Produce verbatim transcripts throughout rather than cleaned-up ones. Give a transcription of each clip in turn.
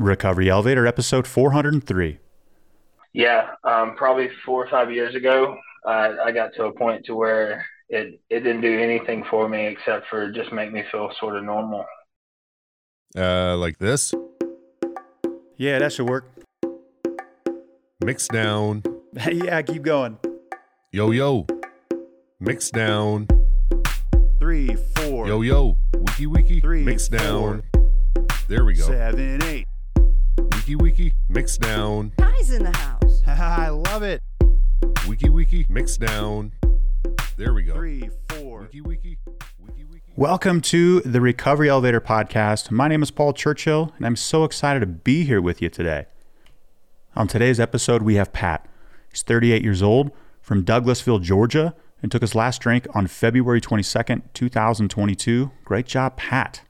Recovery Elevator, episode four hundred three. Yeah, um, probably four or five years ago, I, I got to a point to where it, it didn't do anything for me except for just make me feel sort of normal. Uh, like this? Yeah, that should work. Mix down. Yeah, keep going. Yo, yo. Mix down. Three, four. Yo, yo. Wiki, wiki. Three, mix down. Four, there we go. Seven, eight. Wiki, wiki. Mix down. Pies in the house. I love it. Wiki, wiki. Mix down. There we go. Three, four. Wiki, wiki. Wiki, wiki. Welcome to the Recovery Elevator Podcast. My name is Paul Churchill, and I'm so excited to be here with you today. On today's episode, we have Pat. He's thirty-eight years old from Douglasville, Georgia, and took his last drink on February twenty-second, twenty twenty-two. Great job, Pat.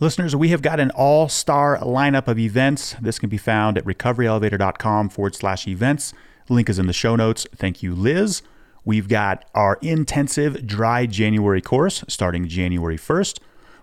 Listeners, we have got an all-star lineup of events. This can be found at recoveryelevator.com forward slash events. Link is in the show notes. Thank you, Liz. We've got our intensive dry January course starting January first.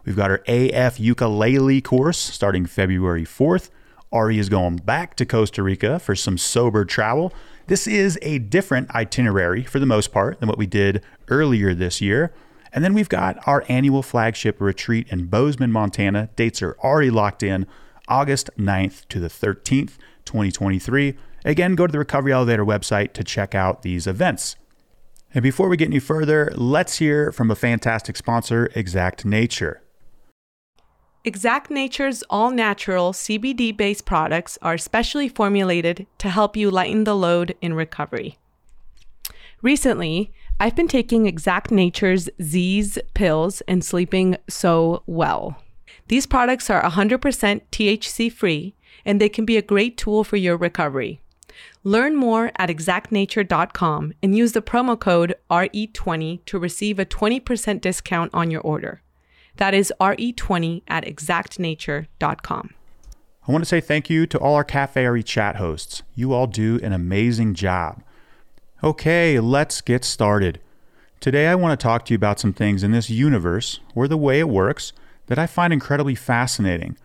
We've got our A F ukulele course starting February fourth. R E is going back to Costa Rica for some sober travel. This is a different itinerary for the most part than what we did earlier this year. And then we've got our annual flagship retreat in Bozeman, Montana. Dates are already locked in, August ninth to the thirteenth, twenty twenty-three. Again, go to the Recovery Elevator website to check out these events. And before we get any further, let's hear from a fantastic sponsor, Exact Nature. Exact Nature's all-natural C B D-based products are specially formulated to help you lighten the load in recovery. Recently, I've been taking Exact Nature's Z's pills and sleeping so well. These products are one hundred percent T H C-free, and they can be a great tool for your recovery. Learn more at exact nature dot com and use the promo code R E twenty to receive a twenty percent discount on your order. That is R E twenty at exact nature dot com. I want to say thank you to all our Cafe R E chat hosts. You all do an amazing job. Okay, let's get started. Today I want to talk to you about some things in this universe, or the way it works, that I find incredibly fascinating.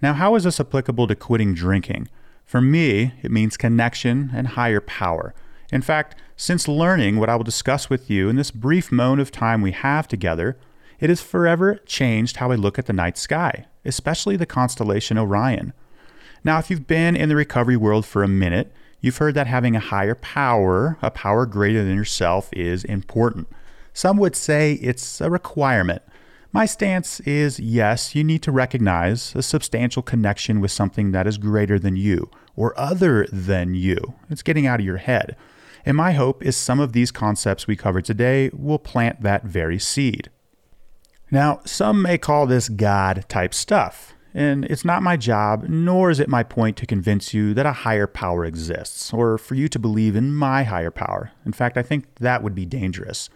Now, how is this applicable to quitting drinking? For me, it means connection and higher power. In fact, since learning what I will discuss with you in this brief moment of time we have together, it has forever changed how I look at the night sky, especially the constellation Orion. Now, if you've been in the recovery world for a minute, you've heard that having a higher power, a power greater than yourself, is important. Some would say it's a requirement. My stance is, yes, you need to recognize a substantial connection with something that is greater than you or other than you. It's getting out of your head. And my hope is some of these concepts we cover today will plant that very seed. Now, some may call this God type stuff, and it's not my job, nor is it my point to convince you that a higher power exists or for you to believe in my higher power. In fact, I think that would be dangerous.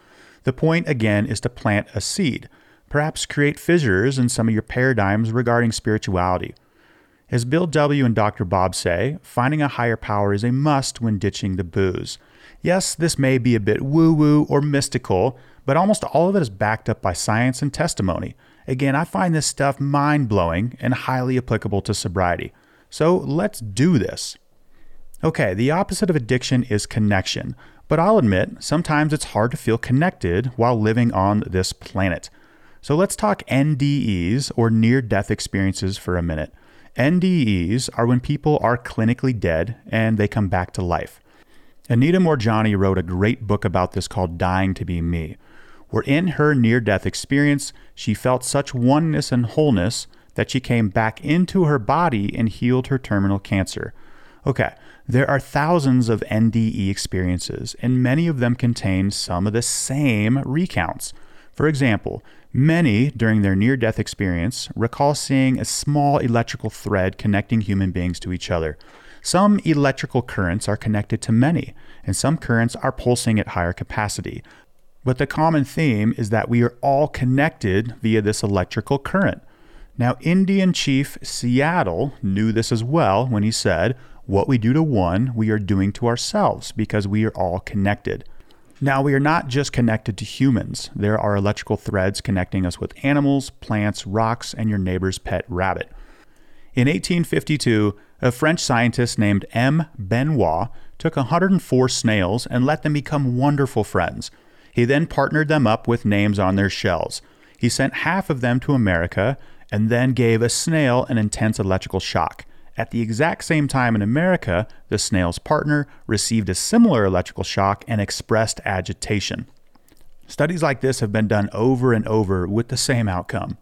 The point, again, is to plant a seed, perhaps create fissures in some of your paradigms regarding spirituality. As Bill W. and Doctor Bob say, finding a higher power is a must when ditching the booze. Yes, this may be a bit woo-woo or mystical, but almost all of it is backed up by science and testimony. Again, I find this stuff mind-blowing and highly applicable to sobriety. So let's do this. Okay, the opposite of addiction is connection, but I'll admit sometimes it's hard to feel connected while living on this planet. So let's talk N D Es, or near-death experiences, for a minute. N D Es are when people are clinically dead and they come back to life. Anita Morjani wrote a great book about this called Dying to Be Me, where in her near-death experience, she felt such oneness and wholeness that she came back into her body and healed her terminal cancer. Okay, there are thousands of N D E experiences, and many of them contain some of the same recounts. For example, many, during their near-death experience, recall seeing a small electrical thread connecting human beings to each other. Some electrical currents are connected to many, and some currents are pulsing at higher capacity. But the common theme is that we are all connected via this electrical current. Now, Indian Chief Seattle knew this as well when he said, "What we do to one, we are doing to ourselves, because we are all connected." Now, we are not just connected to humans. There are electrical threads connecting us with animals, plants, rocks, and your neighbor's pet rabbit. In eighteen fifty-two, a French scientist named M. Benoit took one hundred four snails and let them become wonderful friends. He then partnered them up with names on their shells. He sent half of them to America and then gave a snail an intense electrical shock. At the exact same time in America, the snail's partner received a similar electrical shock and expressed agitation. Studies like this have been done over and over with the same outcome.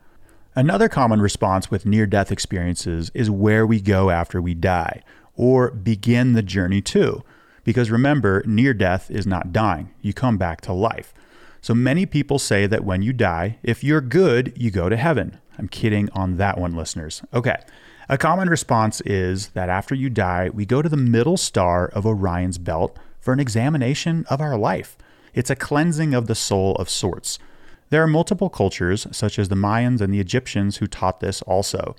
Another common response with near-death experiences is where we go after we die, or begin the journey to. Because remember, near-death is not dying. You come back to life. So many people say that when you die, if you're good, you go to heaven. I'm kidding on that one, listeners. Okay, a common response is that after you die, we go to the middle star of Orion's belt for an examination of our life. It's a cleansing of the soul of sorts. There are multiple cultures, such as the Mayans and the Egyptians, who taught this also.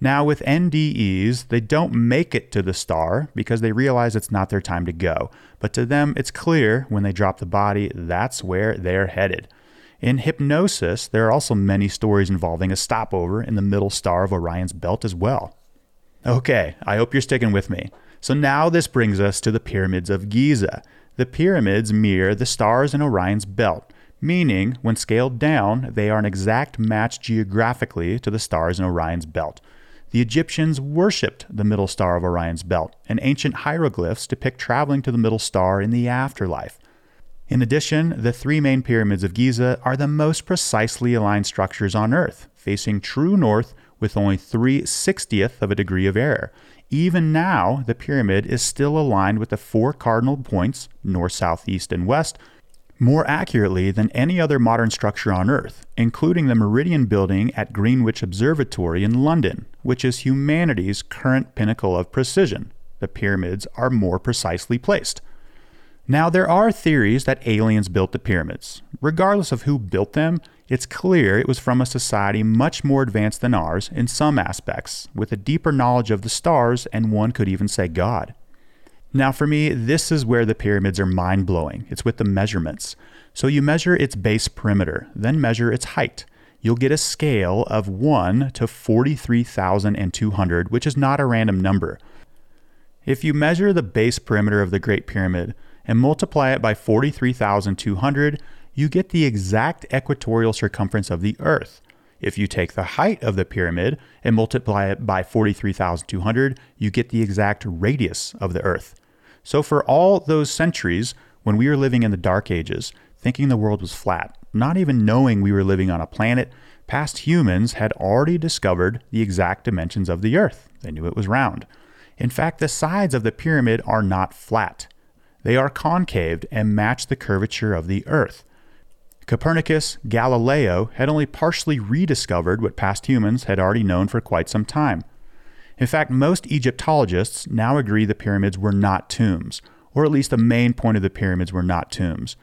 Now with N D Es, they don't make it to the star because they realize it's not their time to go. But to them, it's clear when they drop the body, that's where they're headed. In hypnosis, there are also many stories involving a stopover in the middle star of Orion's belt as well. Okay, I hope you're sticking with me. So now this brings us to the Pyramids of Giza. The pyramids mirror the stars in Orion's belt, meaning, when scaled down, they are an exact match geographically to the stars in Orion's belt. The Egyptians worshipped the middle star of Orion's belt, and ancient hieroglyphs depict traveling to the middle star in the afterlife. In addition, the three main pyramids of Giza are the most precisely aligned structures on Earth, facing true north with only three sixtieth of a degree of error. Even now, the pyramid is still aligned with the four cardinal points, north, south, east, and west, more accurately than any other modern structure on Earth, including the Meridian Building at Greenwich Observatory in London, which is humanity's current pinnacle of precision. The pyramids are more precisely placed. Now, there are theories that aliens built the pyramids. Regardless of who built them, it's clear it was from a society much more advanced than ours in some aspects, with a deeper knowledge of the stars, and one could even say God. Now for me, this is where the pyramids are mind-blowing. It's with the measurements. So you measure its base perimeter, then measure its height. You'll get a scale of one to forty-three thousand two hundred, which is not a random number. If you measure the base perimeter of the Great Pyramid and multiply it by forty-three thousand two hundred, you get the exact equatorial circumference of the Earth. If you take the height of the pyramid and multiply it by forty-three thousand two hundred, you get the exact radius of the Earth. So for all those centuries, when we were living in the Dark Ages, thinking the world was flat, not even knowing we were living on a planet, past humans had already discovered the exact dimensions of the Earth. They knew it was round. In fact, the sides of the pyramid are not flat. They are concaved and match the curvature of the Earth. Copernicus, Galileo had only partially rediscovered what past humans had already known for quite some time. In fact, most Egyptologists now agree the pyramids were not tombs, or at least the main point of the pyramids were not tombs.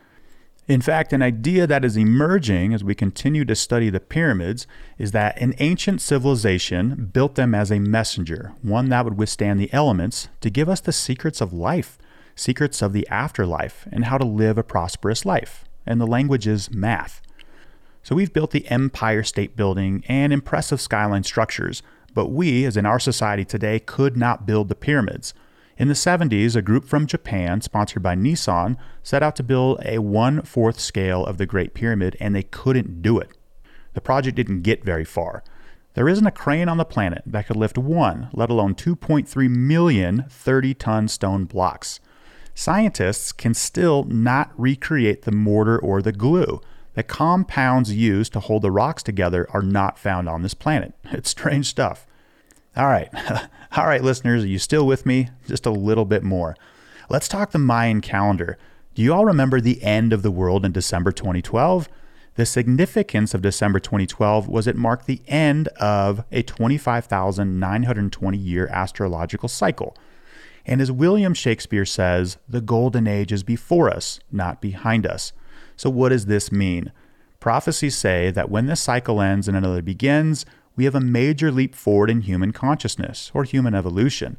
In fact, an idea that is emerging as we continue to study the pyramids is that an ancient civilization built them as a messenger, one that would withstand the elements to give us the secrets of life, secrets of the afterlife, and how to live a prosperous life. And the language is math. So we've built the Empire State Building and impressive skyline structures, but we, as in our society today, could not build the pyramids. In the seventies, a group from Japan, sponsored by Nissan, set out to build a one-fourth scale of the Great Pyramid, and they couldn't do it. The project didn't get very far. There isn't a crane on the planet that could lift one, let alone two point three million thirty-ton stone blocks. Scientists can still not recreate the mortar or the glue. The compounds used to hold the rocks together are not found on this planet. It's strange stuff. All right. All right, listeners, are you still with me? Just a little bit more. Let's talk the Mayan calendar. Do you all remember the end of the world in December twenty twelve? The significance of December twenty twelve was it marked the end of a twenty-five thousand nine hundred twenty year astrological cycle. And as William Shakespeare says, the golden age is before us, not behind us. So what does this mean? Prophecies say that when this cycle ends and another begins, we have a major leap forward in human consciousness or human evolution.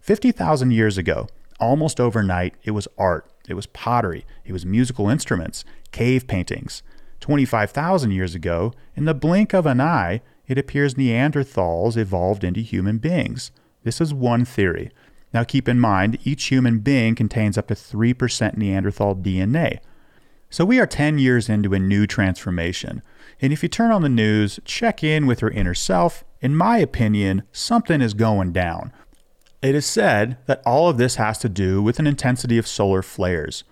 fifty thousand years ago, almost overnight, it was art, it was pottery, it was musical instruments, cave paintings. twenty-five thousand years ago, in the blink of an eye, it appears Neanderthals evolved into human beings. This is one theory. Now keep in mind, each human being contains up to three percent Neanderthal D N A. So we are ten years into a new transformation. And if you turn on the news, check in with your inner self, in my opinion, something is going down. It is said that all of this has to do with an intensity of solar flares.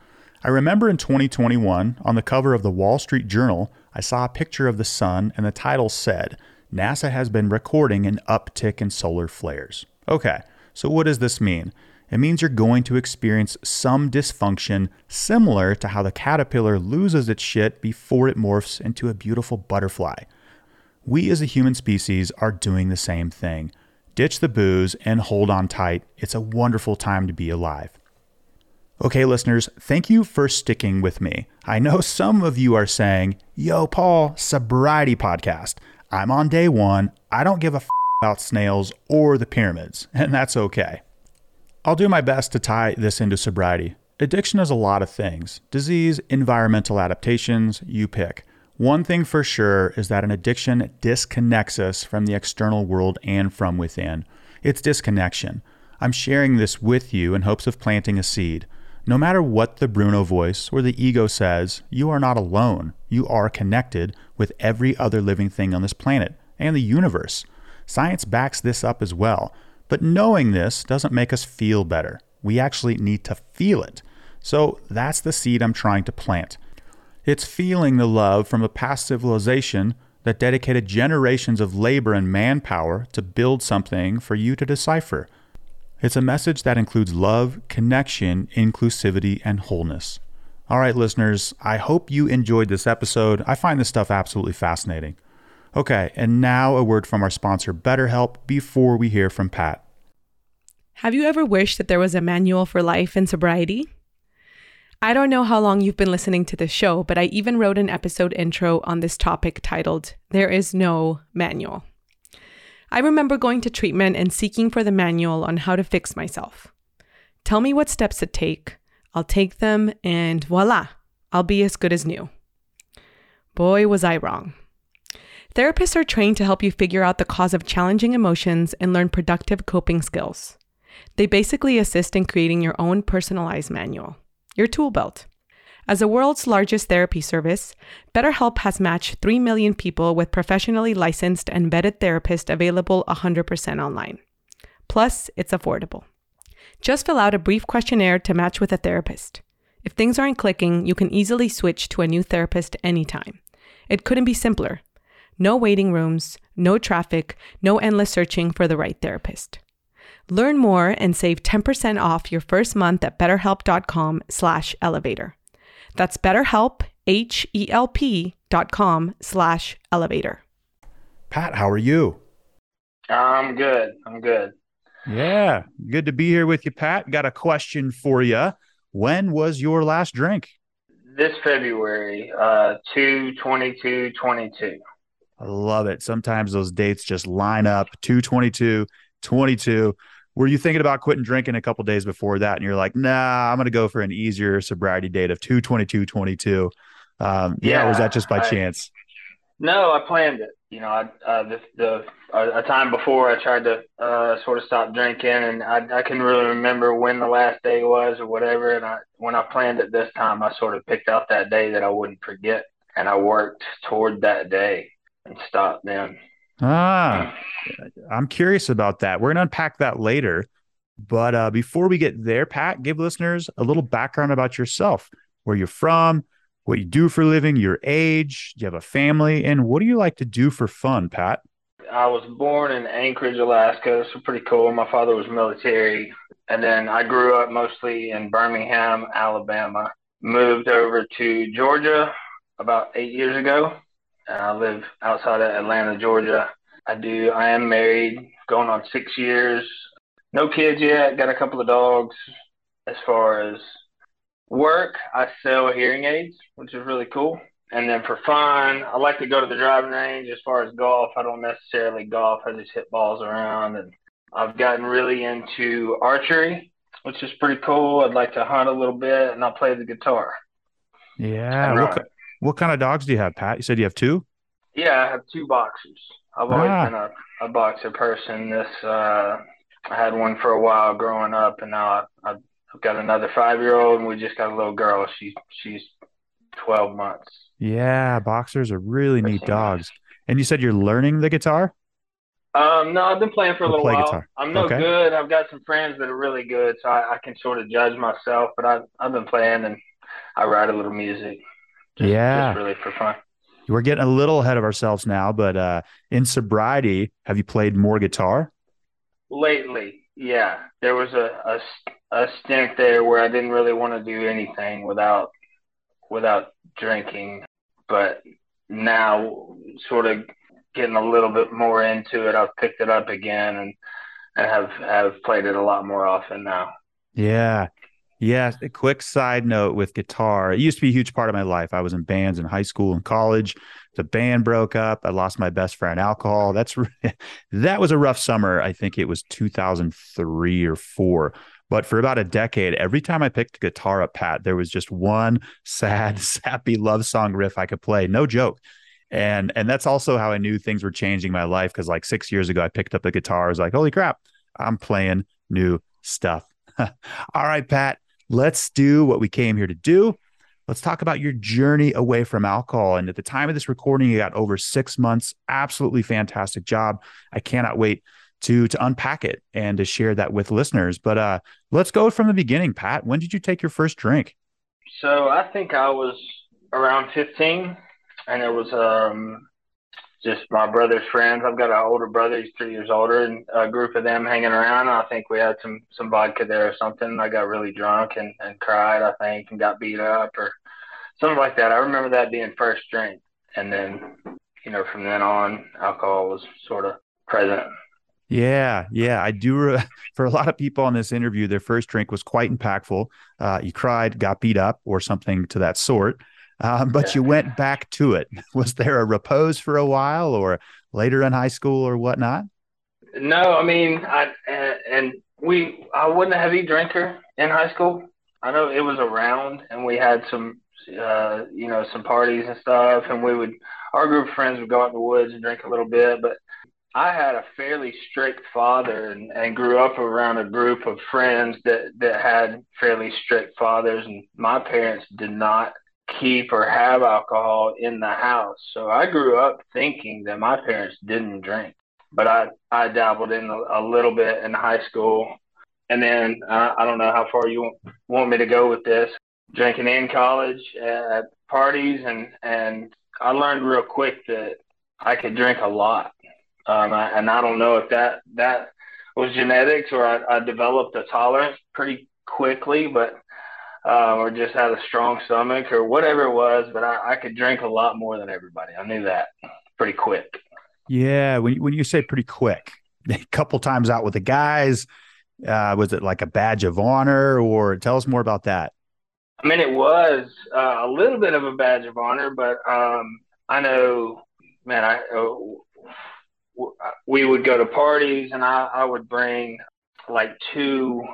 I remember in twenty twenty-one, on the cover of the Wall Street Journal, I saw a picture of the sun and the title said, NASA has been recording an uptick in solar flares. Okay, so what does this mean? It means you're going to experience some dysfunction similar to how the caterpillar loses its shit before it morphs into a beautiful butterfly. We as a human species are doing the same thing. Ditch the booze and hold on tight. It's a wonderful time to be alive. Okay, listeners, thank you for sticking with me. I know some of you are saying, yo, Paul, sobriety podcast. I'm on day one. I don't give a f- about snails or the pyramids, and that's okay. I'll do my best to tie this into sobriety. Addiction is a lot of things. Disease, environmental adaptations, you pick. One thing for sure is that an addiction disconnects us from the external world and from within. It's disconnection. I'm sharing this with you in hopes of planting a seed. No matter what the Bruno voice or the ego says, you are not alone. You are connected with every other living thing on this planet and the universe. Science backs this up as well. But knowing this doesn't make us feel better. We actually need to feel it. So that's the seed I'm trying to plant. It's feeling the love from a past civilization that dedicated generations of labor and manpower to build something for you to decipher. It's a message that includes love, connection, inclusivity, and wholeness. All right, listeners, I hope you enjoyed this episode. I find this stuff absolutely fascinating. Okay, and now a word from our sponsor, BetterHelp, before we hear from Pat. Have you ever wished that there was a manual for life in sobriety? I don't know how long you've been listening to this show, but I even wrote an episode intro on this topic titled, There Is No Manual. I remember going to treatment and seeking for the manual on how to fix myself. Tell me what steps to take. I'll take them and voila, I'll be as good as new. Boy, was I wrong. Therapists are trained to help you figure out the cause of challenging emotions and learn productive coping skills. They basically assist in creating your own personalized manual, your tool belt. As the world's largest therapy service, BetterHelp has matched three million people with professionally licensed and vetted therapists available one hundred percent online. Plus, it's affordable. Just fill out a brief questionnaire to match with a therapist. If things aren't clicking, you can easily switch to a new therapist anytime. It couldn't be simpler. No waiting rooms, no traffic, no endless searching for the right therapist. Learn more and save ten percent off your first month at betterhelp.com slash elevator. That's BetterHelp, H E L P dot com slash elevator. Pat, how are you? I'm good. I'm good. Yeah. Good to be here with you, Pat. Got a question for you. When was your last drink? This February, uh, two twenty-two twenty-two. I love it. Sometimes those dates just line up. two twenty-two twenty-two. Were you thinking about quitting drinking a couple of days before that? And you're like, nah, I'm going to go for an easier sobriety date of two twenty-two twenty-two. Um, yeah, yeah. Or was that just by I, chance? No, I planned it. You know, I, uh, the, the uh, a time before I tried to uh, sort of stop drinking and I, I couldn't really remember when the last day was or whatever. And I, when I planned it this time, I sort of picked out that day that I wouldn't forget. And I worked toward that day and stopped then. Ah, I'm curious about that. We're going to unpack that later. But uh, before we get there, Pat, give listeners a little background about yourself, where you're from, what you do for a living, your age, do you have a family, and what do you like to do for fun, Pat? I was born in Anchorage, Alaska. So pretty cool. My father was military. And then I grew up mostly in Birmingham, Alabama. Moved over to Georgia about eight years ago. And I live outside of Atlanta, Georgia. I do. I am married, going on six years. No kids yet. Got a couple of dogs. As far as work, I sell hearing aids, which is really cool. And then for fun, I like to go to the driving range. As far as golf, I don't necessarily golf. I just hit balls around. And I've gotten really into archery, which is pretty cool. I'd like to hunt a little bit, and I play the guitar. Yeah. What kind of dogs do you have, Pat? You said you have two? Yeah, I have two boxers. I've always ah. been a, a boxer person. This uh, I had one for a while growing up, and now I, I've got another five-year-old, and we just got a little girl. She she's twelve months. Yeah, boxers are really neat dogs. And you said you're learning the guitar? Um, no, I've been playing for a we'll little while. Guitar. I'm no okay. good. I've got some friends that are really good, so I, I can sort of judge myself. But I, I've been playing, and I write a little music. Just, yeah, just really for fun. We're getting a little ahead of ourselves now, but uh, in sobriety, have you played more guitar? Lately, yeah. There was a, a, a stint there where I didn't really want to do anything without without drinking, but now sort of getting a little bit more into it, I've picked it up again and, and have, have played it a lot more often now. Yeah. Yeah. A quick side note with guitar. It used to be a huge part of my life. I was in bands in high school and college. The band broke up. I lost my best friend, alcohol. That's that was a rough summer. I think it was two thousand three or four. But for about a decade, every time I picked a guitar up, Pat, there was just one sad, sappy love song riff I could play. No joke. And and that's also how I knew things were changing my life, because like six years ago, I picked up the guitar. I was like, holy crap, I'm playing new stuff. All right, Pat. Let's do what we came here to do. Let's talk about your journey away from alcohol. And at the time of this recording, you got over six months. Absolutely fantastic job. I cannot wait to, to unpack it and to share that with listeners. But uh, let's go from the beginning, Pat. When did you take your first drink? So I think I was around fifteen, and it was um, just my brother's friends. I've got an older brother. He's three years older, and a group of them hanging around. I think we had some, some vodka there or something. I got really drunk and, and cried, I think, and got beat up or something like that. I remember that being first drink. And then, you know, from then on, alcohol was sort of present. Yeah. Yeah. I do. Re- for a lot of people on this interview, their first drink was quite impactful. Uh, you cried, got beat up or something to that sort. Um, but you went back to it. Was there a repose for a while or later in high school or whatnot? No, I mean, I and we I wasn't a heavy drinker in high school. I know it was around, and we had some, uh, you know, some parties and stuff. And we would, our group of friends would go out in the woods and drink a little bit. But I had a fairly strict father and, and grew up around a group of friends that, that had fairly strict fathers. And my parents did not keep or have alcohol in the house. So I grew up thinking that my parents didn't drink, but I, I dabbled in a, a little bit in high school. And then uh, I don't know how far you want, want me to go with this. Drinking in college at parties. And, and I learned real quick that I could drink a lot. Um, I, and I don't know if that, that was genetics or I, I developed a tolerance pretty quickly, but Uh, or just had a strong stomach or whatever it was, but I, I could drink a lot more than everybody. I knew that pretty quick. Yeah. When, when you say pretty quick, a couple times out with the guys, uh, was it like a badge of honor or tell us more about that? I mean, it was uh, a little bit of a badge of honor, but um, I know, man, I, uh, we would go to parties and I, I would bring like two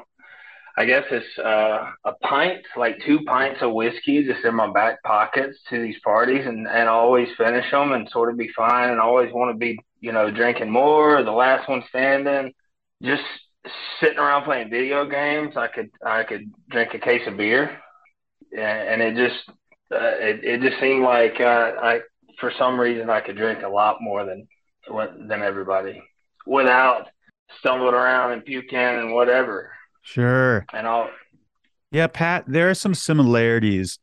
I guess it's uh, a pint, like two pints of whiskey just in my back pockets to these parties and, and always finish them and sort of be fine and always want to be, you know, drinking more, the last one standing, just sitting around playing video games. I could I could drink a case of beer and it just, uh, it, it just seemed like uh, I, for some reason I could drink a lot more than, than everybody without stumbling around and puking and whatever. Sure. And all. Yeah, Pat, there are some similarities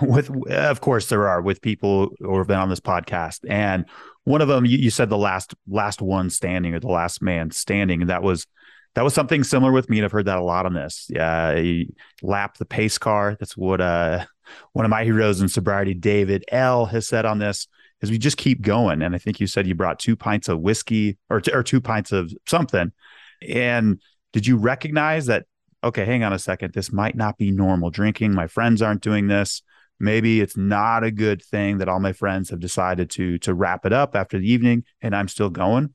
with, of course there are, with people who have been on this podcast. And one of them, you, you said the last, last one standing or the last man standing. And that was, that was something similar with me. And I've heard that a lot on this. Yeah. Uh, lap the pace car. That's what, uh, one of my heroes in sobriety, David L., has said on this is we just keep going. And I think you said you brought two pints of whiskey or, t- or two pints of something. And did you recognize that, okay, hang on a second, this might not be normal drinking. My friends aren't doing this. Maybe it's not a good thing that all my friends have decided to to wrap it up after the evening and I'm still going?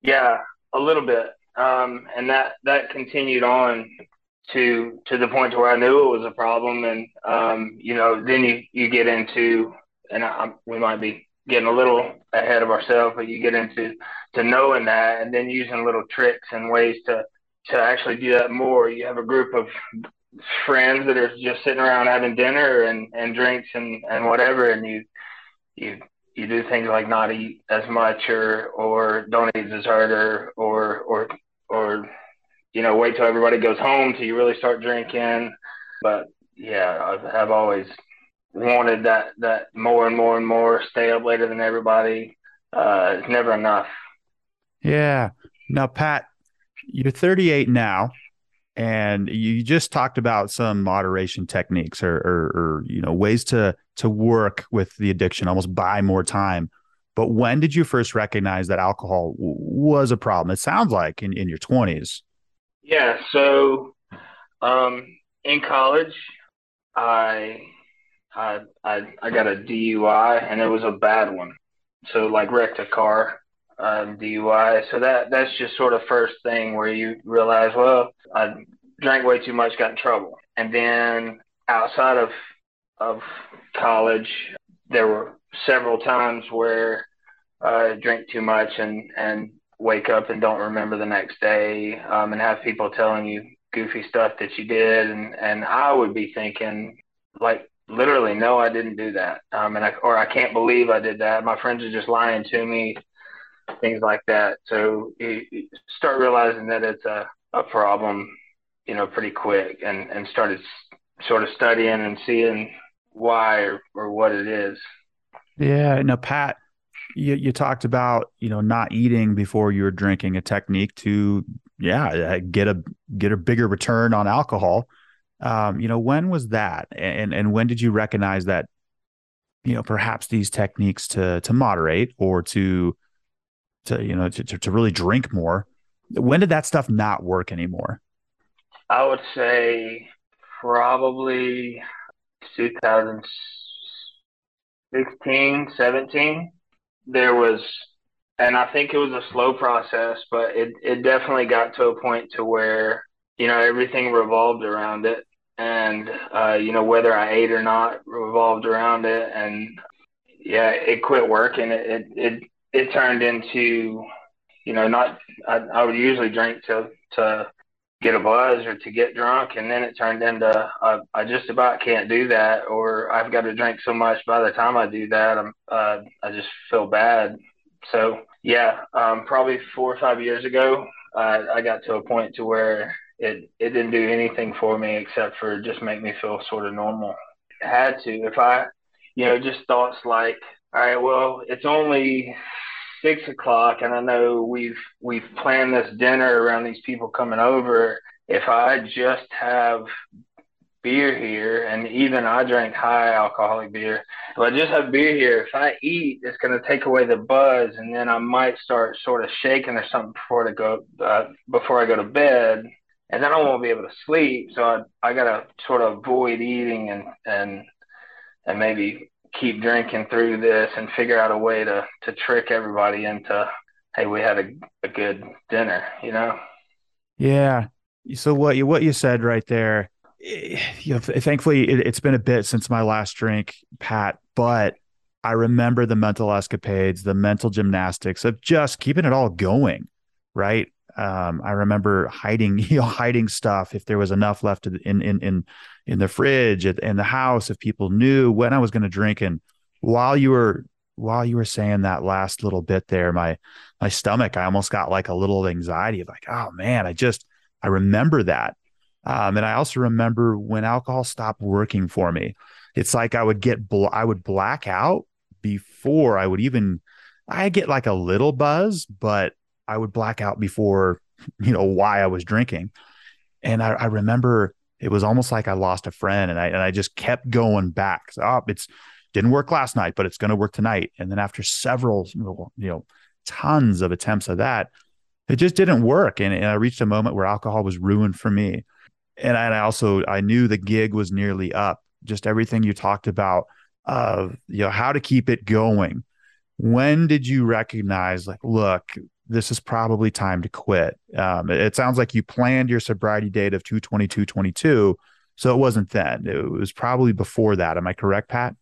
Yeah, a little bit. Um, and that, that continued on to to the point where I knew it was a problem. And, um, you know, then you, you get into, and I, we might be getting a little ahead of ourselves, but you get into to knowing that, and then using little tricks and ways to to actually do that more. You have a group of friends that are just sitting around having dinner and, and drinks and, and whatever, and you you you do things like not eat as much or or don't eat dessert or or or, or you know, wait till everybody goes home till you really start drinking. But yeah, I've, I've always wanted that that more and more and more. Stay up later than everybody. Uh, it's never enough. Yeah. Now, Pat, you're thirty-eight now, and you just talked about some moderation techniques or, or, or you know, ways to to work with the addiction, almost buy more time. But when did you first recognize that alcohol w- was a problem? It sounds like in, in your twenties. Yeah. So um, in college, I, I I I got a D U I, and it was a bad one. So like wrecked a car. Um, D U I. So that that's just sort of first thing where you realize, well, I drank way too much, got in trouble. And then outside of of college, there were several times where I uh, drink too much and, and wake up and don't remember the next day, um, and have people telling you goofy stuff that you did. And, and I would be thinking, like, literally, no, I didn't do that. Um, and I, or I can't believe I did that. My friends are just lying to me. Things like that. So you, you start realizing that it's a, a problem, you know, pretty quick, and, and started sort of studying and seeing why or, or what it is. Yeah. Now, Pat, you, you talked about, you know, not eating before you were drinking, a technique to, yeah, get a, get a bigger return on alcohol. Um, you know, when was that? And, and when did you recognize that, you know, perhaps these techniques to, to moderate or to, to, you know, to, to really drink more. When did that stuff not work anymore? I would say probably twenty sixteen, seventeen. There was, and I think it was a slow process, but it, it definitely got to a point to where, you know, everything revolved around it. And, uh, you know, whether I ate or not revolved around it. And yeah, it quit working. It, it, it It turned into, you know, not, I, I would usually drink to, to get a buzz or to get drunk. And then it turned into, uh, I just about can't do that. Or I've got to drink so much by the time I do that, I'm, uh, I just feel bad. So yeah, um, probably four or five years ago, uh, I got to a point to where it, it didn't do anything for me except for just make me feel sort of normal. It had to, if I, you know, just thoughts like, all right, well, it's only six o'clock and I know we've we've planned this dinner around these people coming over. If I just have beer here, and even I drank high alcoholic beer, if I just have beer here, if I eat, it's going to take away the buzz, and then I might start sort of shaking or something before to go uh, before I go to bed, and then I won't be able to sleep. So I I got to sort of avoid eating and and and maybe keep drinking through this and figure out a way to, to trick everybody into, hey, we had a, a good dinner, you know? Yeah. So what you, what you said right there, you know, thankfully it, it's been a bit since my last drink, Pat, but I remember the mental escapades, the mental gymnastics of just keeping it all going. Right. Um, I remember hiding, you know, hiding stuff if there was enough left in, in, in, in the fridge and the house, if people knew when I was going to drink. And while you were, while you were saying that last little bit there, my, my stomach, I almost got like a little anxiety of like, oh man, I just, I remember that. Um, and I also remember when alcohol stopped working for me, it's like I would get, bl- I would black out before I would even, I get like a little buzz, but I would black out before, you know, why I was drinking. And I, I remember it was almost like I lost a friend, and I, and I just kept going back. So, oh, it's didn't work last night, but it's going to work tonight. And then after several, you know, tons of attempts of that, it just didn't work. And, and I reached a moment where alcohol was ruined for me. And I, and I also, I knew the gig was nearly up, just everything you talked about of, you know, how to keep it going. When did you recognize like, look, this is probably time to quit? Um, it, it sounds like you planned your sobriety date of two twenty-two twenty-two. So it wasn't then. It was probably before that. Am I correct, Pat?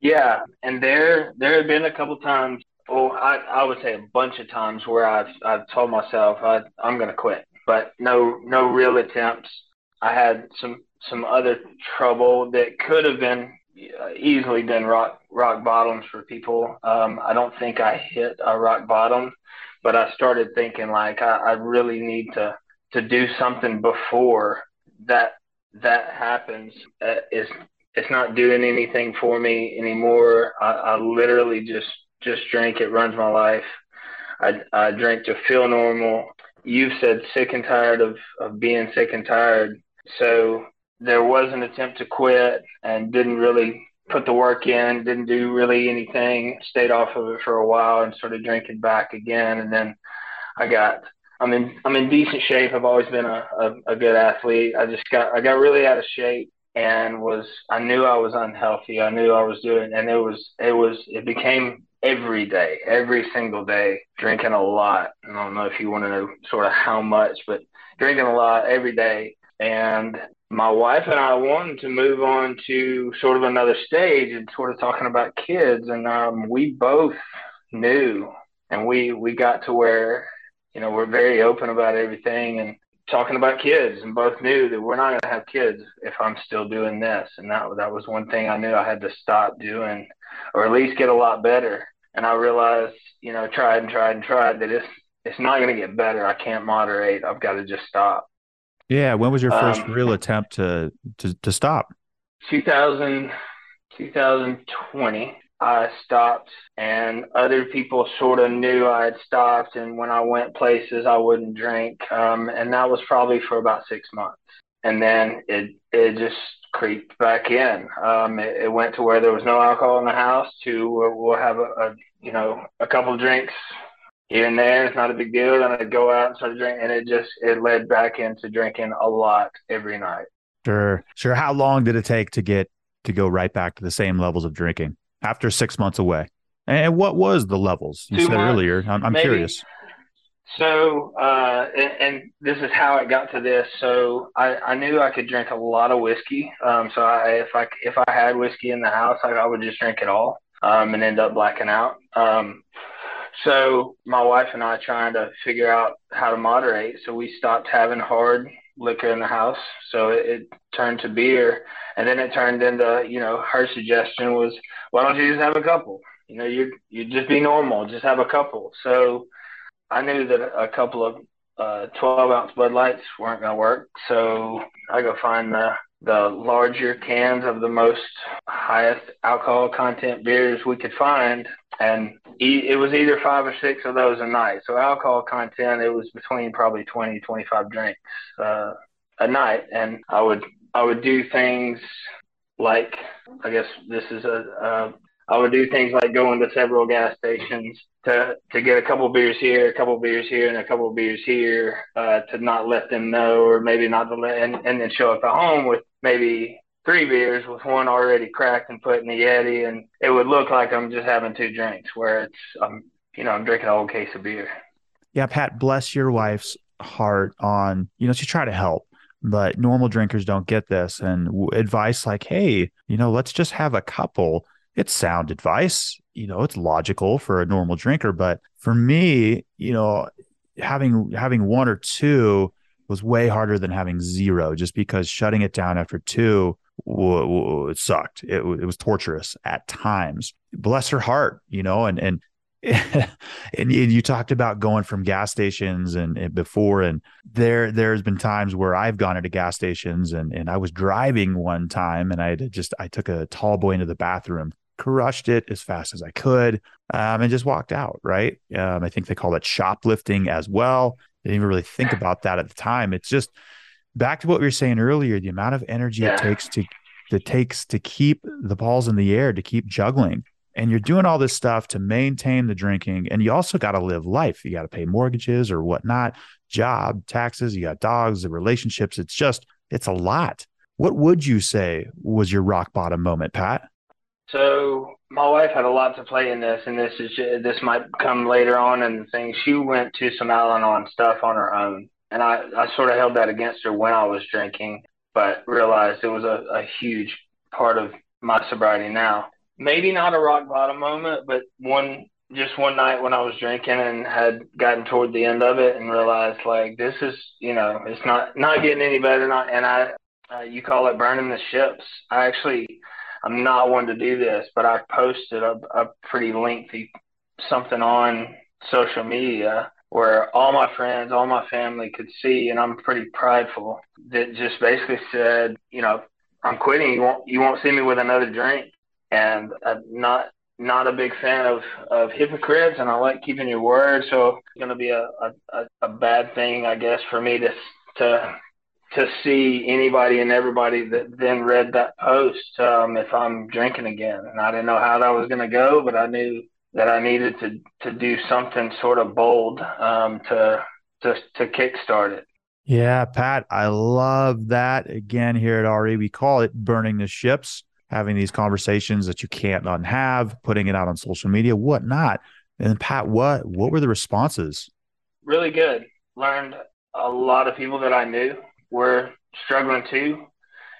Yeah, and there there have been a couple times, oh, I, I would say a bunch of times where I've I've told myself I, I'm going to quit, but no no real attempts. I had some some other trouble that could have been uh, easily been rock rock bottoms for people. Um, I don't think I hit a rock bottom, but I started thinking like I, I really need to to do something before that that happens. Uh, is It's not doing anything for me anymore. I, I literally just, just drink. It runs my life. I, I drink to feel normal. You've said sick and tired of, of being sick and tired. So there was an attempt to quit and didn't really put the work in, didn't do really anything, stayed off of it for a while and started drinking back again. And then I got I'm in I'm in decent shape. I've always been a, a, a good athlete. I just got I got really out of shape. And was I knew I was unhealthy. I knew I was doing, and it was it was it became every day, every single day, drinking a lot. And I don't know if you want to know sort of how much, but drinking a lot every day. And my wife and I wanted to move on to sort of another stage and sort of talking about kids. And um, we both knew, and we we got to where, you know, we're very open about everything and talking about kids, and both knew that we're not going to have kids if I'm still doing this. And that that was one thing I knew I had to stop doing, or at least get a lot better. And I realized, you know, tried and tried and tried that it's, it's not going to get better. I can't moderate. I've got to just stop. Yeah. When was your first um, real attempt to, to, to stop? two thousand, twenty twenty. I stopped, and other people sort of knew I had stopped. And when I went places, I wouldn't drink. Um, and that was probably for about six months. And then it, it just creeped back in. Um, it, it went to where there was no alcohol in the house to uh, we'll have a, a, you know, a couple of drinks here and there. It's not a big deal. And I'd go out and start drinking. And it just, it led back into drinking a lot every night. Sure. Sure. How long did it take to get, to go right back to the same levels of drinking? After six months away. And what was the levels? You Two said months, earlier. I'm, I'm curious. So, uh, and, and this is how it got to this. So I, I knew I could drink a lot of whiskey. Um, so I, if I, if I had whiskey in the house, I, I would just drink it all, um, and end up blacking out. Um, so my wife and I trying to figure out how to moderate. So we stopped having hard liquor in the house. So it, it turned to beer, and then it turned into, you know, her suggestion was, why don't you just have a couple? You know, you you just be normal, just have a couple. So I knew that a couple of uh, twelve ounce Bud Lights weren't going to work. So I go find the, the larger cans of the most highest alcohol content beers we could find. And e- it was either five or six of those a night. So alcohol content, it was between probably twenty, twenty-five drinks uh, a night. And I would I would do things like, I guess this is a, uh, I would do things like going to several gas stations to, to get a couple beers here, a couple beers here, and a couple beers here uh, to not let them know, or maybe not to let, and, and then show up at home with maybe three beers with one already cracked and put in the Yeti. And it would look like I'm just having two drinks where it's, um, you know, I'm drinking a whole case of beer. Yeah. Pat, bless your wife's heart on, you know, she tried to help. But normal drinkers don't get this. And w- advice like, hey, you know, let's just have a couple. It's sound advice. You know, it's logical for a normal drinker. But for me, you know, having having one or two was way harder than having zero, just because shutting it down after two, w- w- it sucked. It, w- it was torturous at times. Bless her heart, you know, and and and, and you talked about going from gas stations and, and before, and there, there's been times where I've gone into gas stations and, and I was driving one time and I just, I took a tall boy into the bathroom, crushed it as fast as I could, um, and just walked out. Right. Um, I think they call it shoplifting as well. Didn't even really think about that at the time. It's just back to what we were saying earlier, the amount of energy yeah. it takes to, it takes to keep the balls in the air, to keep juggling. And you're doing all this stuff to maintain the drinking. And you also got to live life. You got to pay mortgages or whatnot, job, taxes, you got dogs, the relationships. It's just, it's a lot. What would you say was your rock bottom moment, Pat? So my wife had a lot to play in this, and this is, this might come later on in the thing. She went to some Al-Anon stuff on her own. And I, I sort of held that against her when I was drinking, but realized it was a, a huge part of my sobriety now. maybe not a rock bottom moment, but one just one night when I was drinking and had gotten toward the end of it and realized, like, this is, you know, it's not, not getting any better. Not, and I, uh, you call it burning the ships. I actually, I'm not one to do this, but I posted a, a pretty lengthy something on social media where all my friends, all my family could see, and I'm pretty prideful, that just basically said, you know, I'm quitting. You won't, you won't see me with another drink. And I'm not, not a big fan of, of hypocrites, and I like keeping your word. So it's going to be a, a, a bad thing, I guess, for me to, to, to see anybody and everybody that then read that post um, if I'm drinking again. And I didn't know how that was going to go, but I knew that I needed to, to do something sort of bold um, to, to, to kickstart it. Yeah, Pat, I love that. Again, here at R E, we call it burning the ships, having these conversations that you can't not have, putting it out on social media, whatnot. And Pat, what, what were the responses? Really good. Learned a lot of people that I knew were struggling too.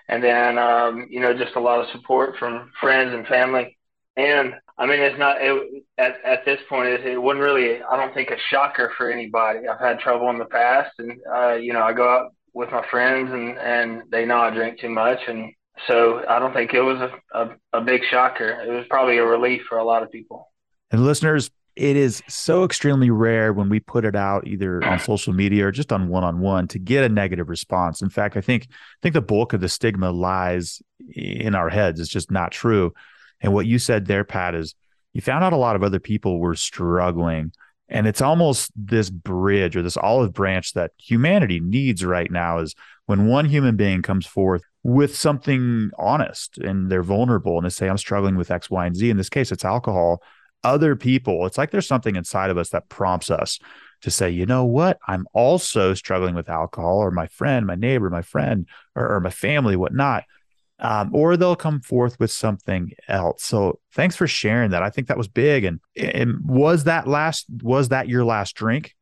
And then, um, you know, just a lot of support from friends and family. And I mean, it's not, it, at, at this point, it, it wasn't really, I don't think, a shocker for anybody. I've had trouble in the past, and, uh, you know, I go out with my friends and, and they know I drink too much. And so I don't think it was a, a, a big shocker. It was probably a relief for a lot of people. And listeners, it is so extremely rare when we put it out either on social media or just on one-on-one to get a negative response. In fact, I think, I think the bulk of the stigma lies in our heads. It's just not true. And what you said there, Pat, is you found out a lot of other people were struggling, and it's almost this bridge or this olive branch that humanity needs right now, is when one human being comes forth with something honest and they're vulnerable and they say, I'm struggling with X, Y, and Z. In this case, it's alcohol. Other people, it's like there's something inside of us that prompts us to say, you know what? I'm also struggling with alcohol, or my friend, my neighbor, my friend, or, or my family, whatnot. Um, or they'll come forth with something else. So thanks for sharing that. I think that was big. And, and was that last, was that your last drink?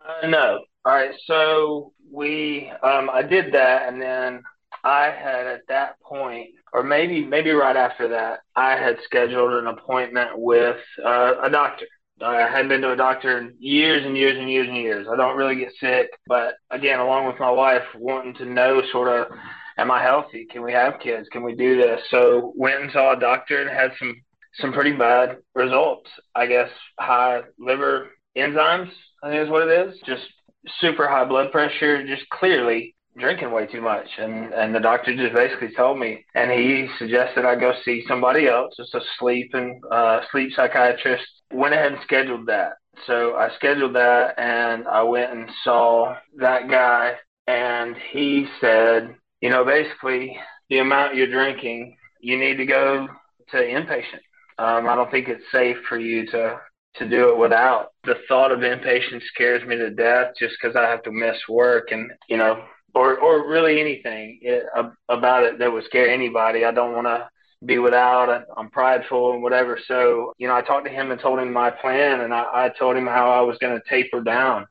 Uh, no. All right. So we, um, I did that. And then I had, at that point, or maybe, maybe right after that, I had scheduled an appointment with uh, a doctor. I hadn't been to a doctor in years and years and years and years. I don't really get sick. But again, along with my wife, wanting to know sort of, am I healthy? Can we have kids? Can we do this? So went and saw a doctor and had some, some pretty bad results, I guess. High liver enzymes, I think is what it is. Just super high blood pressure, just clearly drinking way too much. And, and the doctor just basically told me, and he suggested I go see somebody else. It's a sleep and uh, sleep psychiatrist. Went ahead and scheduled that. So I scheduled that, and I went and saw that guy, and he said, you know, basically, the amount you're drinking, you need to go to inpatient. Um, I don't think it's safe for you to, to do it without. The thought of inpatient scares me to death, just because I have to miss work and, you know, or, or really anything it, uh, about it that would scare anybody. I don't want to be without. I, I'm prideful and whatever. So, you know, I talked to him and told him my plan, and I, I told him how I was going to taper down.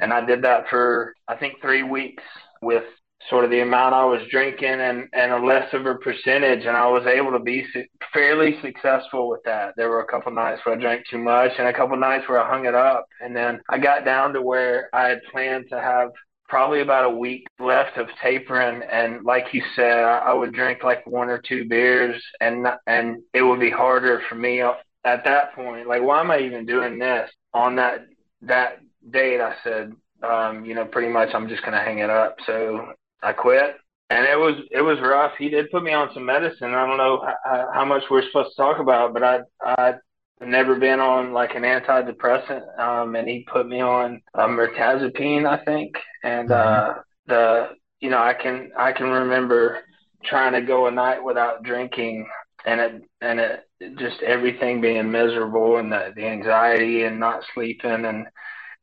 And I did that for, I think, three weeks with sort of the amount I was drinking and, and a less of a percentage. And I was able to be su- fairly successful with that. There were a couple of nights where I drank too much, and a couple of nights where I hung it up. And then I got down to where I had planned to have probably about a week left of tapering. And like you said, I, I would drink like one or two beers, and and it would be harder for me at that point. Like, why am I even doing this? On that, that date, I said, um, you know, pretty much I'm just going to hang it up. So I quit, and it was, it was rough. He did put me on some medicine. I don't know how, how much we're supposed to talk about, but I, I've never been on like an antidepressant. Um, and he put me on um, mirtazapine, I think. And, uh, the, you know, I can, I can remember trying to go a night without drinking, and it, and it just everything being miserable, and the, the anxiety and not sleeping, and,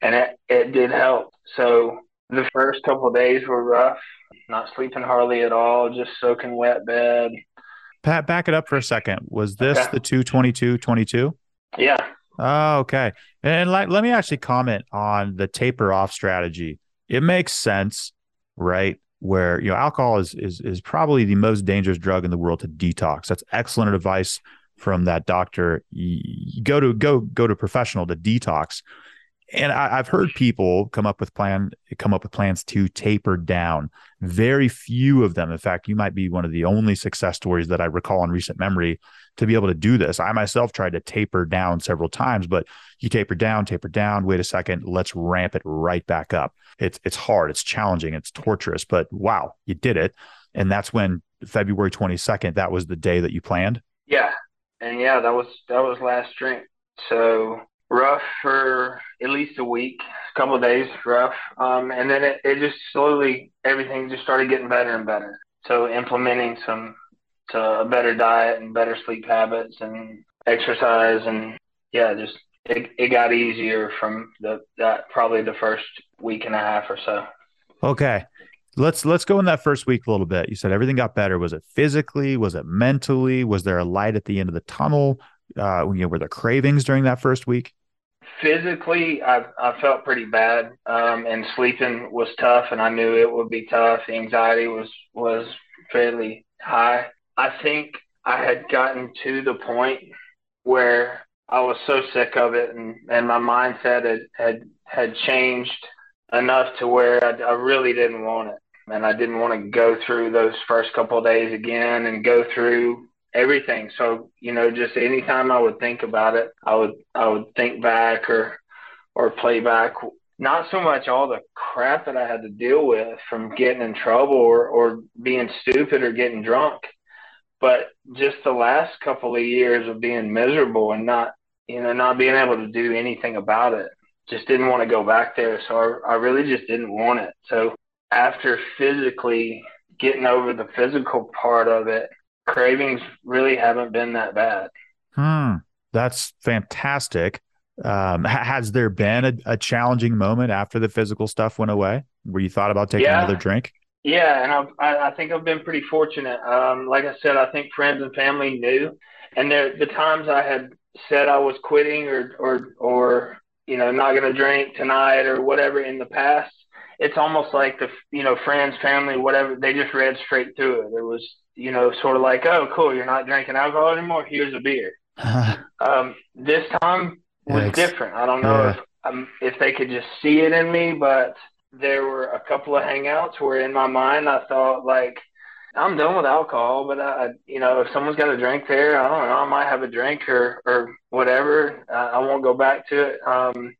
and it, it did help. So the first couple of days were rough, not sleeping hardly at all, just soaking wet bed. Pat, back it up for a second. Was this okay, the two twenty-two twenty-two? Yeah. Oh, okay. And like, let me actually comment on the taper off strategy. It makes sense, right? where, you know, alcohol is is is probably the most dangerous drug in the world to detox. That's excellent advice from that doctor. You go to go go to professional to detox. And I, I've heard people come up with plan come up with plans to taper down. Very few of them. In fact, you might be one of the only success stories that I recall in recent memory to be able to do this. I myself tried to taper down several times, but you taper down, taper down, wait a second, let's ramp it right back up. It's it's hard, it's challenging, it's torturous, but wow, you did it. And that's when February twenty-second, that was the day that you planned? Yeah. And yeah, that was that was last drink. So rough for at least a week, a couple of days, rough. Um, and then it, it just slowly, everything just started getting better and better. So implementing some to a better diet and better sleep habits and exercise. And yeah, just it, it got easier from the that probably the first week and a half or so. Okay. Let's let's go in that first week a little bit. You said everything got better. Was it physically? Was it mentally? Was there a light at the end of the tunnel? Uh, you know, were there cravings during that first week? Physically, I, I felt pretty bad, um, and sleeping was tough, and I knew it would be tough. Anxiety was, was fairly high. I think I had gotten to the point where I was so sick of it, and, and my mindset had, had, had changed enough to where I, I really didn't want it. And I didn't want to go through those first couple of days again and go through everything. So, you know, just anytime I would think about it, I would I would think back or or play back. Not so much all the crap that I had to deal with from getting in trouble or, or being stupid or getting drunk, but just the last couple of years of being miserable and not, you know, not being able to do anything about it. Just didn't want to go back there. So I, I really just didn't want it. So after physically getting over the physical part of it, cravings really haven't been that bad. Hmm. That's fantastic. Um, ha- has there been a, a challenging moment after the physical stuff went away where you thought about taking yeah. another drink? Yeah. And I've, I, I think I've been pretty fortunate. Um, like I said, I think friends and family knew, and there, the times I had said I was quitting or, or, or, you know, not going to drink tonight or whatever in the past, it's almost like the, you know, friends, family, whatever, they just read straight through it. It was, you know, sort of like, oh, cool, you're not drinking alcohol anymore, here's a beer. um, this time was Yikes. different. I don't know yeah. if um, if they could just see it in me, but there were a couple of hangouts where in my mind I thought, like, I'm done with alcohol, but, I, you know, if someone's got a drink there, I don't know, I might have a drink or, or whatever. Uh, I won't go back to it. Um,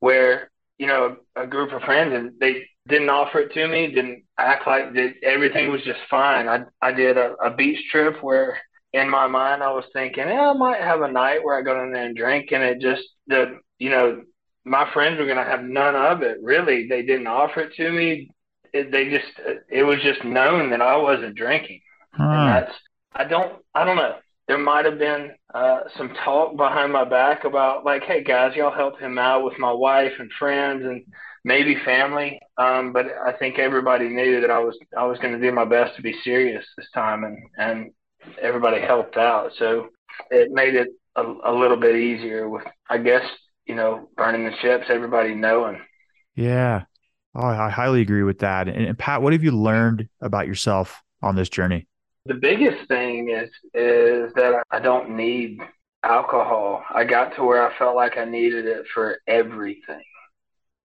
where, you know, a group of friends, and they didn't offer it to me, didn't act like that, everything was just fine. I I did a, a beach trip where in my mind I was thinking, eh, I might have a night where I go in there and drink, and it just, the you know, my friends were going to have none of it, really. They didn't offer it to me. It, they just, it was just known that I wasn't drinking. Hmm. And that's, I don't, I don't know. There might have been uh, some talk behind my back about, like, hey, guys, y'all help him out with my wife and friends and maybe family. Um, but I think everybody knew that I was I was going to do my best to be serious this time, and, and everybody helped out. So it made it a, a little bit easier with, I guess, you know, burning the ships, everybody knowing. Yeah, oh, I highly agree with that. And, and Pat, what have you learned about yourself on this journey? The biggest thing is is that I don't need alcohol. I got to where I felt like I needed it for everything,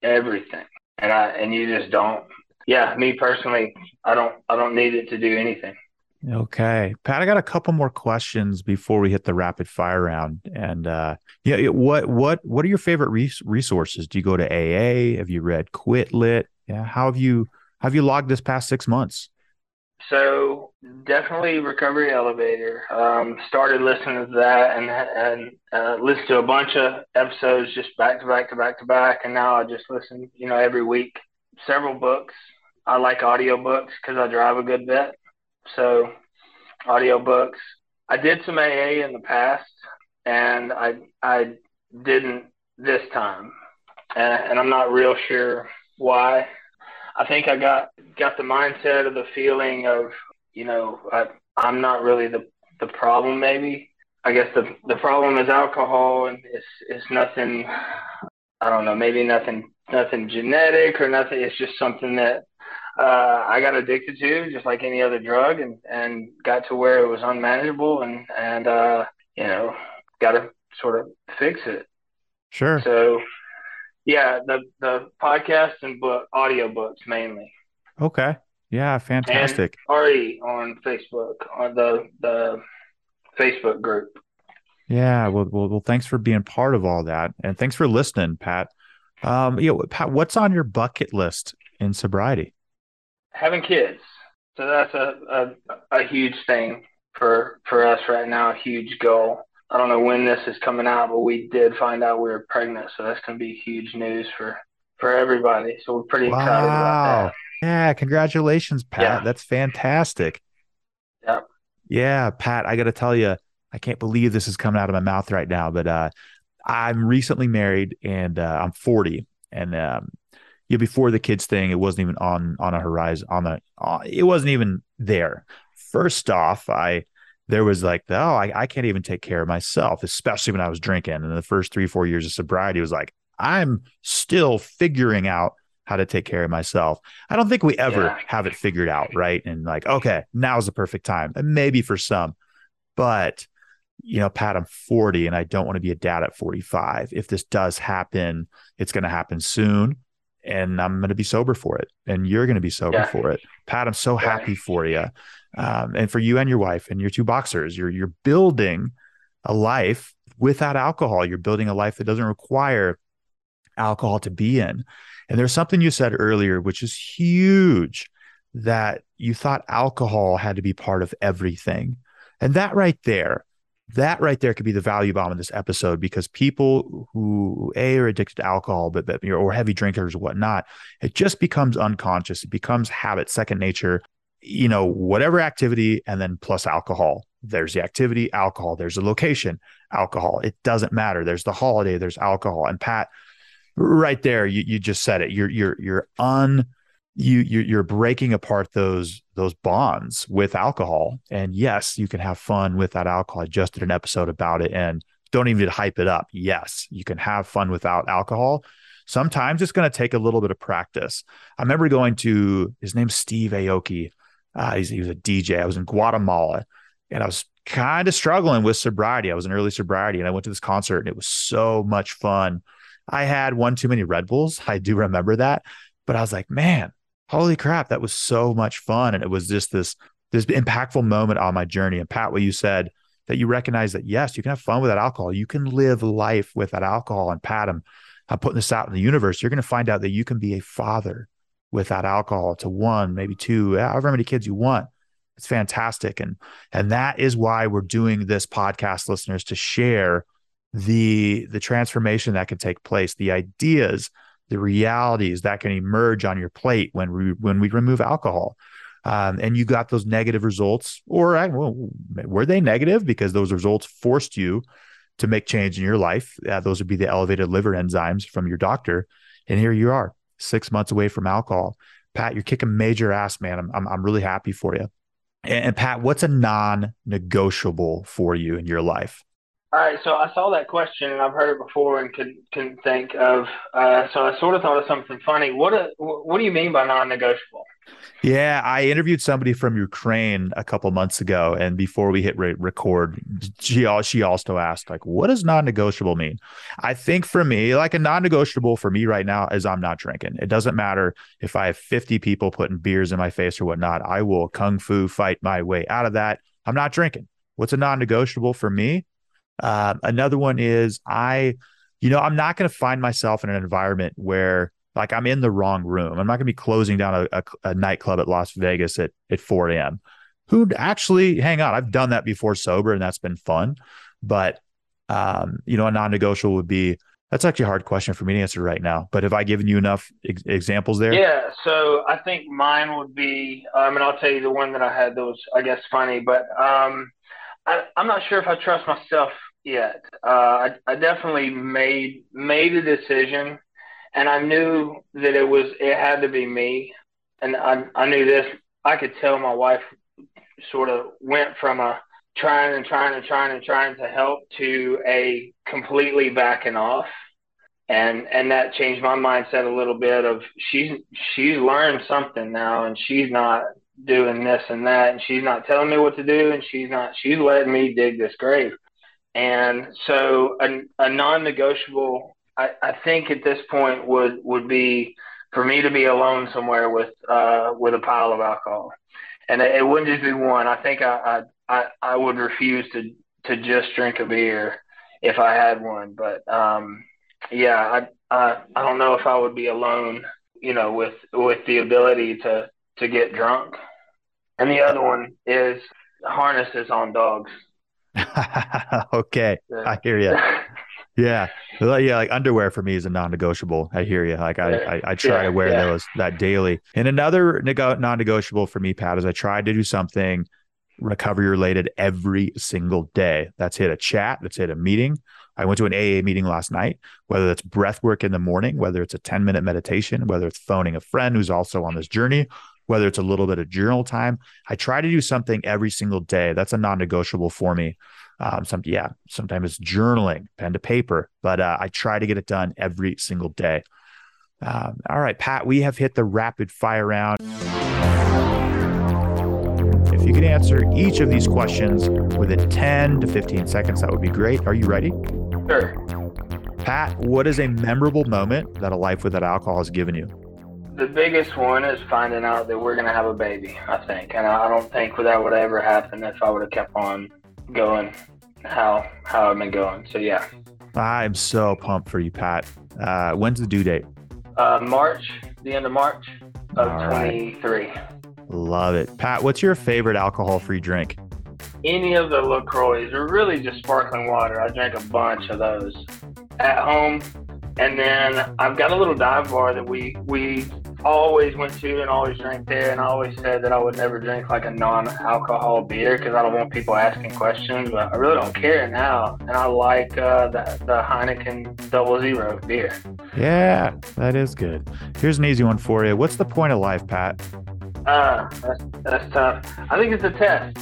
everything, and I and you just don't. Yeah, me personally, I don't I don't need it to do anything. Okay, Pat, I got a couple more questions before we hit the rapid fire round. And uh, yeah, what what what are your favorite res- resources? Do you go to A A? Have you read Quit Lit? Yeah, how have you how have you logged this past six months? So definitely Recovery Elevator. Um, started listening to that and and uh, listened to a bunch of episodes just back to back to back to back. And now I just listen, you know, every week. Several books. I like audiobooks because I drive a good bit. So audiobooks. I did some A A in the past, and I I didn't this time, and, and I'm not real sure why. I think I got, got the mindset of the feeling of, you know, I, I'm not really the, the problem, maybe. I guess the the problem is alcohol, and it's it's nothing, I don't know, maybe nothing nothing genetic or nothing. It's just something that uh, I got addicted to, just like any other drug, and, and got to where it was unmanageable, and, and uh, you know, got to sort of fix it. Sure. So, yeah, the, the podcasts and book, audiobooks mainly. Okay. Yeah, fantastic. And R E on Facebook, on the the Facebook group. Yeah, well, well, well, thanks for being part of all that, and thanks for listening, Pat. Um, you know, Pat, what's on your bucket list in sobriety? Having kids. So that's a a, a huge thing for for us right now. A huge goal. I don't know when this is coming out, but we did find out we were pregnant, so that's going to be huge news for for everybody. So we're pretty wow. excited about that. Yeah, congratulations, Pat. Yeah. That's fantastic. Yeah. Yeah, Pat, I got to tell you, I can't believe this is coming out of my mouth right now, but uh, I'm recently married, and uh, I'm forty. And um, you know, before the kids thing, it wasn't even on on a horizon. On a, uh, it wasn't even there. First off, I there was like, oh, I, I can't even take care of myself, especially when I was drinking. And the first three, four years of sobriety was like, I'm still figuring out how to take care of myself. I don't think we ever yeah. have it figured out, right? And like, okay, now's the perfect time. And maybe for some, but you know, Pat, I'm forty and I don't want to be a dad at forty-five. If this does happen, it's going to happen soon, and I'm going to be sober for it, and you're going to be sober yeah. for it. Pat, I'm so yeah. happy for you. Um, and for you and your wife and your two boxers, you're, you're building a life without alcohol. You're building a life that doesn't require alcohol to be in. And there's something you said earlier, which is huge, that you thought alcohol had to be part of everything. And that right there, that right there could be the value bomb of this episode, because people who A are addicted to alcohol, but, but or heavy drinkers or whatnot, it just becomes unconscious. It becomes habit, second nature, you know, whatever activity, and then plus alcohol. There's the activity, alcohol, there's the location, alcohol. It doesn't matter. There's the holiday, there's alcohol. And Pat, right there, you you just said it. You're you're you're un you you're, you're breaking apart those those bonds with alcohol. And yes, you can have fun without alcohol. I just did an episode about it, and don't even need to hype it up. Yes, you can have fun without alcohol. Sometimes it's going to take a little bit of practice. I remember going to his name's Steve Aoki. Uh, he's, he was a D J. I was in Guatemala, and I was kind of struggling with sobriety. I was in early sobriety, and I went to this concert, and it was so much fun. I had one too many Red Bulls. I do remember that, but I was like, man, holy crap. That was so much fun. And it was just this, this impactful moment on my journey. And Pat, what you said, that you recognize that, yes, you can have fun without alcohol. You can live life without alcohol. And Pat, I'm, I'm putting this out in the universe. You're going to find out that you can be a father without alcohol to one, maybe two, however many kids you want. It's fantastic. And, and that is why we're doing this podcast, listeners, to share the the transformation that can take place, the ideas, the realities that can emerge on your plate when we when we remove alcohol. Um, and you got those negative results, or well, were they negative? Because those results forced you to make change in your life. Uh, those would be the elevated liver enzymes from your doctor. And here you are, six months away from alcohol. Pat, you're kicking major ass, man. I'm I'm, I'm really happy for you. And, and Pat, what's a non-negotiable for you in your life? All right, so I saw that question, and I've heard it before and couldn't, couldn't think of, uh, so I sort of thought of something funny. What a, what do you mean by non-negotiable? Yeah, I interviewed somebody from Ukraine a couple months ago, and before we hit re- record, she, she also asked, like, what does non-negotiable mean? I think for me, like a non-negotiable for me right now is I'm not drinking. It doesn't matter if I have fifty people putting beers in my face or whatnot. I will kung fu fight my way out of that. I'm not drinking. What's a non-negotiable for me? Uh, another one is I, you know, I'm not going to find myself in an environment where like I'm in the wrong room. I'm not going to be closing down a, a, a nightclub at Las Vegas at, at four a.m. Who'd actually hang on? I've done that before sober, and that's been fun. But, um, you know, a non-negotiable would be, that's actually a hard question for me to answer right now. But have I given you enough ex- examples there? Yeah. So I think mine would be, um, and I'll tell you the one that I had that was, I guess, funny, but um, I, I'm not sure if I trust myself yet. Uh, I, I definitely made made a decision, and I knew that it was it had to be me. And I I knew this. I could tell my wife sort of went from a trying and trying and trying and trying to help to a completely backing off. And and that changed my mindset a little bit of she's she's learned something now, and she's not doing this and that, and she's not telling me what to do, and she's not she's letting me dig this grave. And so a, a non-negotiable, I, I think at this point would would be for me to be alone somewhere with uh, with a pile of alcohol. And it, it wouldn't just be one. I think I I, I would refuse to, to just drink a beer if I had one, but um, yeah, I, I I don't know if I would be alone, you know, with with the ability to, to get drunk. And the other one is harnesses on dogs. Okay, yeah. I hear you. Yeah, yeah, like underwear for me is a non-negotiable. I hear you. Like I, yeah. I, I try yeah. to wear yeah. those that daily. And another nego- non-negotiable for me, Pat, is I try to do something recovery related every single day. That's hit a chat. That's hit a meeting. I went to an A A meeting last night, whether that's breath work in the morning, whether it's a ten minute meditation, whether it's phoning a friend who's also on this journey, whether it's a little bit of journal time. I try to do something every single day. That's a non-negotiable for me. Um, some, yeah, sometimes it's journaling, pen to paper, but uh, I try to get it done every single day. Um, all right, Pat, we have hit the rapid fire round. If you could answer each of these questions within ten to fifteen seconds, that would be great. Are you ready? Sure. Pat, what is a memorable moment that a life without alcohol has given you? The biggest one is finding out that we're going to have a baby, I think. And I don't think that would ever happen if I would have kept on going how how I've been going. So, yeah. I'm so pumped for you, Pat. Uh, when's the due date? Uh, March, the end of March of twenty-three. Love it. Pat, what's your favorite alcohol-free drink? Any of the LaCroix, or really just sparkling water. I drank a bunch of those at home. And then I've got a little dive bar that we we always went to and always drank there. And I always said that I would never drink like a non-alcohol beer because I don't want people asking questions. But I really don't care now. And I like uh, the, the Heineken Double Zero beer. Yeah, that is good. Here's an easy one for you. What's the point of life, Pat? Uh, that's, that's tough. I think it's a test.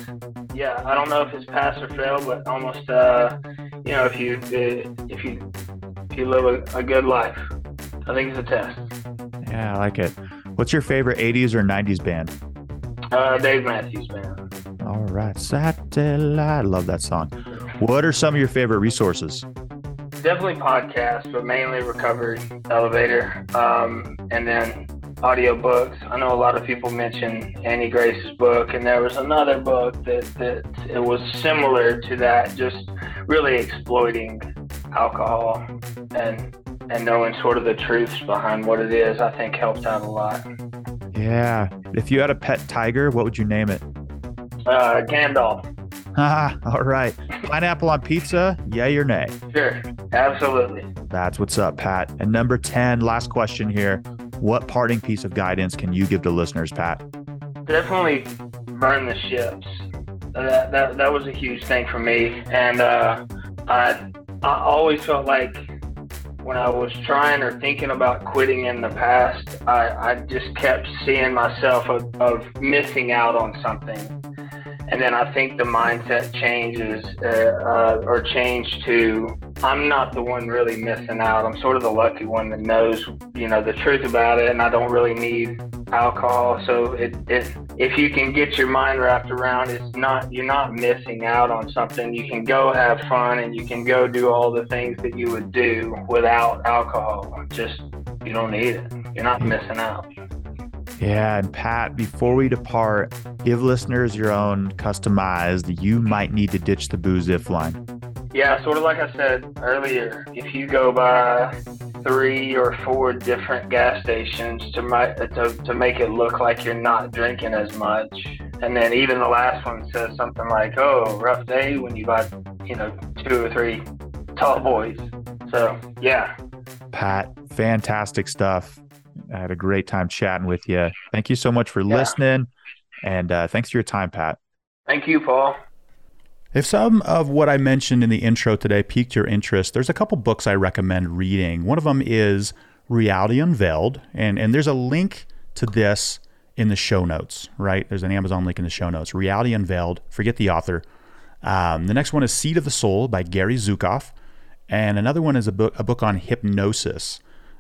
Yeah, I don't know if it's pass or fail, but almost, uh, you know, if you if you if you live a, a good life, I think it's a test. Yeah, I like it. What's your favorite eighties or nineties band? Uh, Dave Matthews Band. All right, Satellite. Love that song. What are some of your favorite resources? Definitely podcasts, but mainly Recovery Elevator, um, and then audiobooks. I know a lot of people mention Annie Grace's book, and there was another book that, that it was similar to that, just really exploiting alcohol and and knowing sort of the truths behind what it is, I think helped out a lot. Yeah. If you had a pet tiger, what would you name it? Uh, Gandalf. Ah, all right. Pineapple on pizza, yay or nay? Sure, absolutely. That's what's up, Pat. And number ten, last question here. What parting piece of guidance can you give to listeners, Pat? Definitely burn the ships. That that, that was a huge thing for me. And uh, I, I always felt like when I was trying or thinking about quitting in the past, I, I just kept seeing myself of, of missing out on something. And then I think the mindset changes uh, uh, or change to, I'm not the one really missing out. I'm sort of the lucky one that knows, you know, the truth about it, and I don't really need alcohol. So it, it, if you can get your mind wrapped around, it's not, you're not missing out on something. You can go have fun and you can go do all the things that you would do without alcohol. Just, you don't need it. You're not missing out. Yeah. And Pat, before we depart, give listeners your own customized, you might need to ditch the booze if line. Yeah. Sort of like I said earlier, if you go by three or four different gas stations to, my, to, to make it look like you're not drinking as much. And then even the last one says something like, oh, rough day when you buy, you know, two or three tall boys. So yeah. Pat, fantastic stuff. I had a great time chatting with you. Thank you so much for yeah. listening. And uh, thanks for your time, Pat. Thank you, Paul. If some of what I mentioned in the intro today piqued your interest, there's a couple books I recommend reading. One of them is Reality Unveiled. And, and there's a link to this in the show notes, right? There's an Amazon link in the show notes. Reality Unveiled. Forget the author. Um, the next one is Seed of the Soul by Gary Zukav. And another one is a book, a book on hypnosis.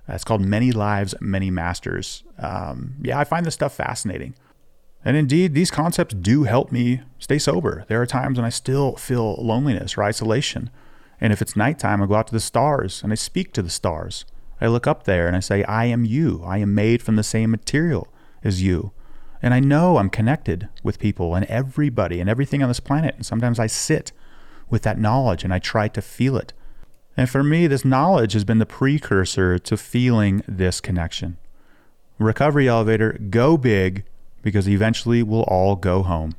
It's called Many Lives, Many Masters. Um, yeah, I find this stuff fascinating. And indeed, these concepts do help me stay sober. There are times when I still feel loneliness or isolation. And if it's nighttime, I go out to the stars and I speak to the stars. I look up there and I say, I am you. I am made from the same material as you. And I know I'm connected with people and everybody and everything on this planet. And sometimes I sit with that knowledge and I try to feel it. And for me, this knowledge has been the precursor to feeling this connection. Recovery Elevator, go big, because eventually we'll all go home.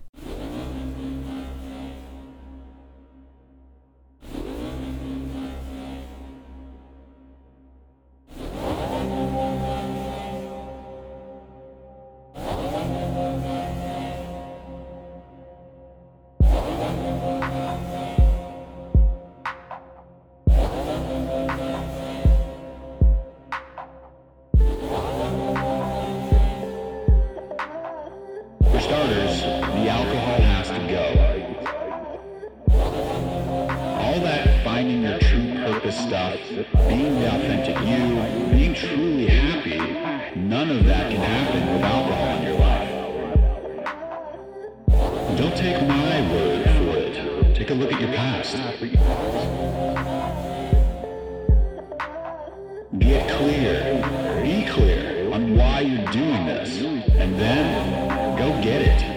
Clear, be clear on why you're doing this, and then go get it.